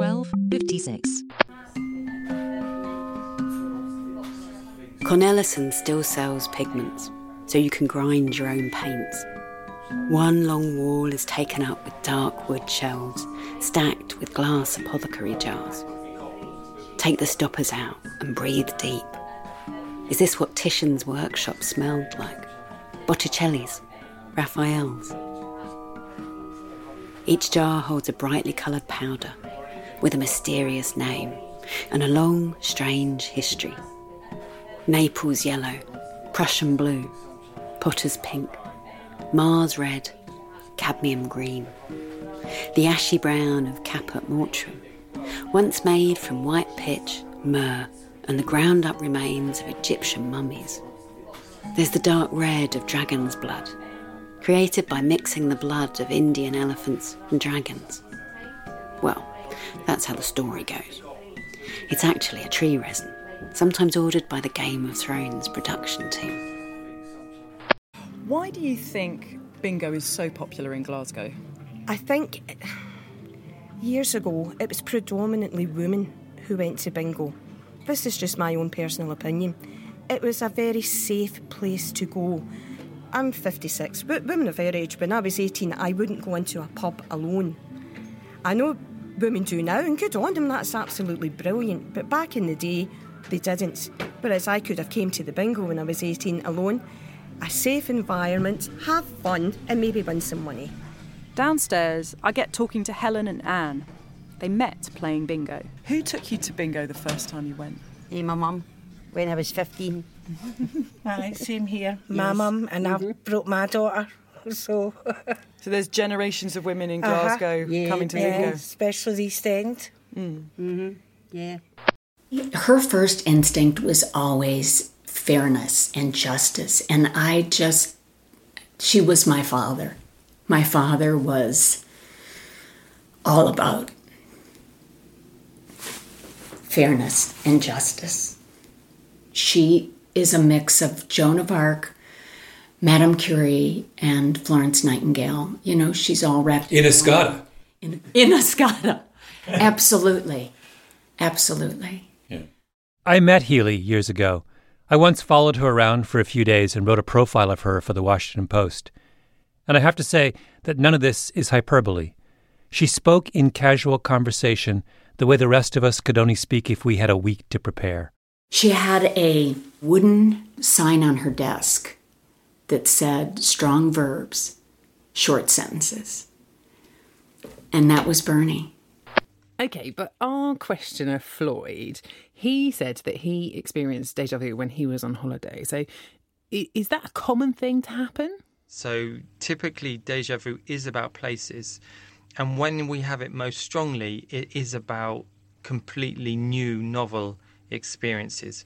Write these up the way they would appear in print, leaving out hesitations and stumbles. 12:56. Cornelison still sells pigments, so you can grind your own paints. One long wall is taken up with dark wood shelves, stacked with glass apothecary jars. Take the stoppers out and breathe deep. Is this what Titian's workshop smelled like? Botticelli's? Raphael's? Each jar holds a brightly coloured powder with a mysterious name and a long, strange history. Naples yellow, Prussian blue, Potter's pink, Mars red, cadmium green. The ashy brown of Caput Mortuum, once made from white pitch, myrrh and the ground-up remains of Egyptian mummies. There's the dark red of Dragon's Blood, created by mixing the blood of Indian elephants and dragons. Well, that's how the story goes. It's actually a tree resin, sometimes ordered by the Game of Thrones production team. Why do you think bingo is so popular in Glasgow? I think years ago it was predominantly women who went to bingo. This is just my own personal opinion. It was a very safe place to go. I'm 56, women of our age. When I was 18, I wouldn't go into a pub alone. I know women do now, and good on them, that's absolutely brilliant. But back in the day, they didn't. Whereas I could have came to the bingo when I was 18 alone. A safe environment, have fun, and maybe win some money. Downstairs, I get talking to Helen and Anne. They met playing bingo. Who took you to bingo the first time you went? Hey, my mum, when I was 15. Aye, same here. Yes. My mum and I brought my daughter. So there's generations of women in Glasgow coming to bingo. Yeah, especially the East End. Mm. Mm-hmm. Yeah. Her first instinct was always fairness and justice. And she was my father. My father was all about fairness and justice. She is a mix of Joan of Arc, Madame Curie, and Florence Nightingale. You know, she's all wrapped in Escada. In Escada. Absolutely. Absolutely. Yeah. I met Healy years ago. I once followed her around for a few days and wrote a profile of her for the Washington Post. And I have to say that none of this is hyperbole. She spoke in casual conversation the way the rest of us could only speak if we had a week to prepare. She had a wooden sign on her desk that said strong verbs, short sentences. And that was Bernie. Okay, but our questioner, Floyd, he said that he experienced deja vu when he was on holiday. So is that a common thing to happen? So typically deja vu is about places. And when we have it most strongly, it is about completely new, novel experiences.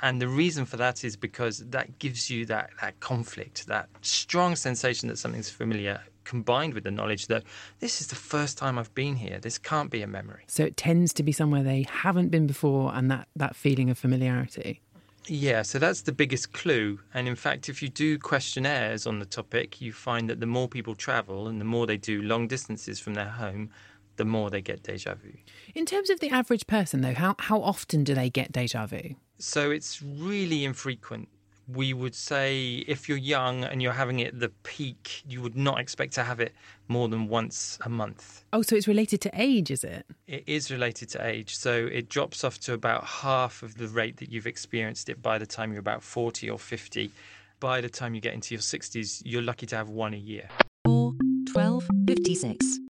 And the reason for that is because that gives you that conflict, that strong sensation that something's familiar, combined with the knowledge that this is the first time I've been here. This can't be a memory. So it tends to be somewhere they haven't been before, and that feeling of familiarity. Yeah, so that's the biggest clue. And in fact, if you do questionnaires on the topic, you find that the more people travel and the more they do long distances from their home, the more they get déjà vu. In terms of the average person, though, how often do they get déjà vu? So it's really infrequent. We would say if you're young and you're having it at the peak, you would not expect to have it more than once a month. Oh, so it's related to age, is it? It is related to age. So it drops off to about half of the rate that you've experienced it by the time you're about 40 or 50. By the time you get into your 60s, you're lucky to have one a year. 4:12:56.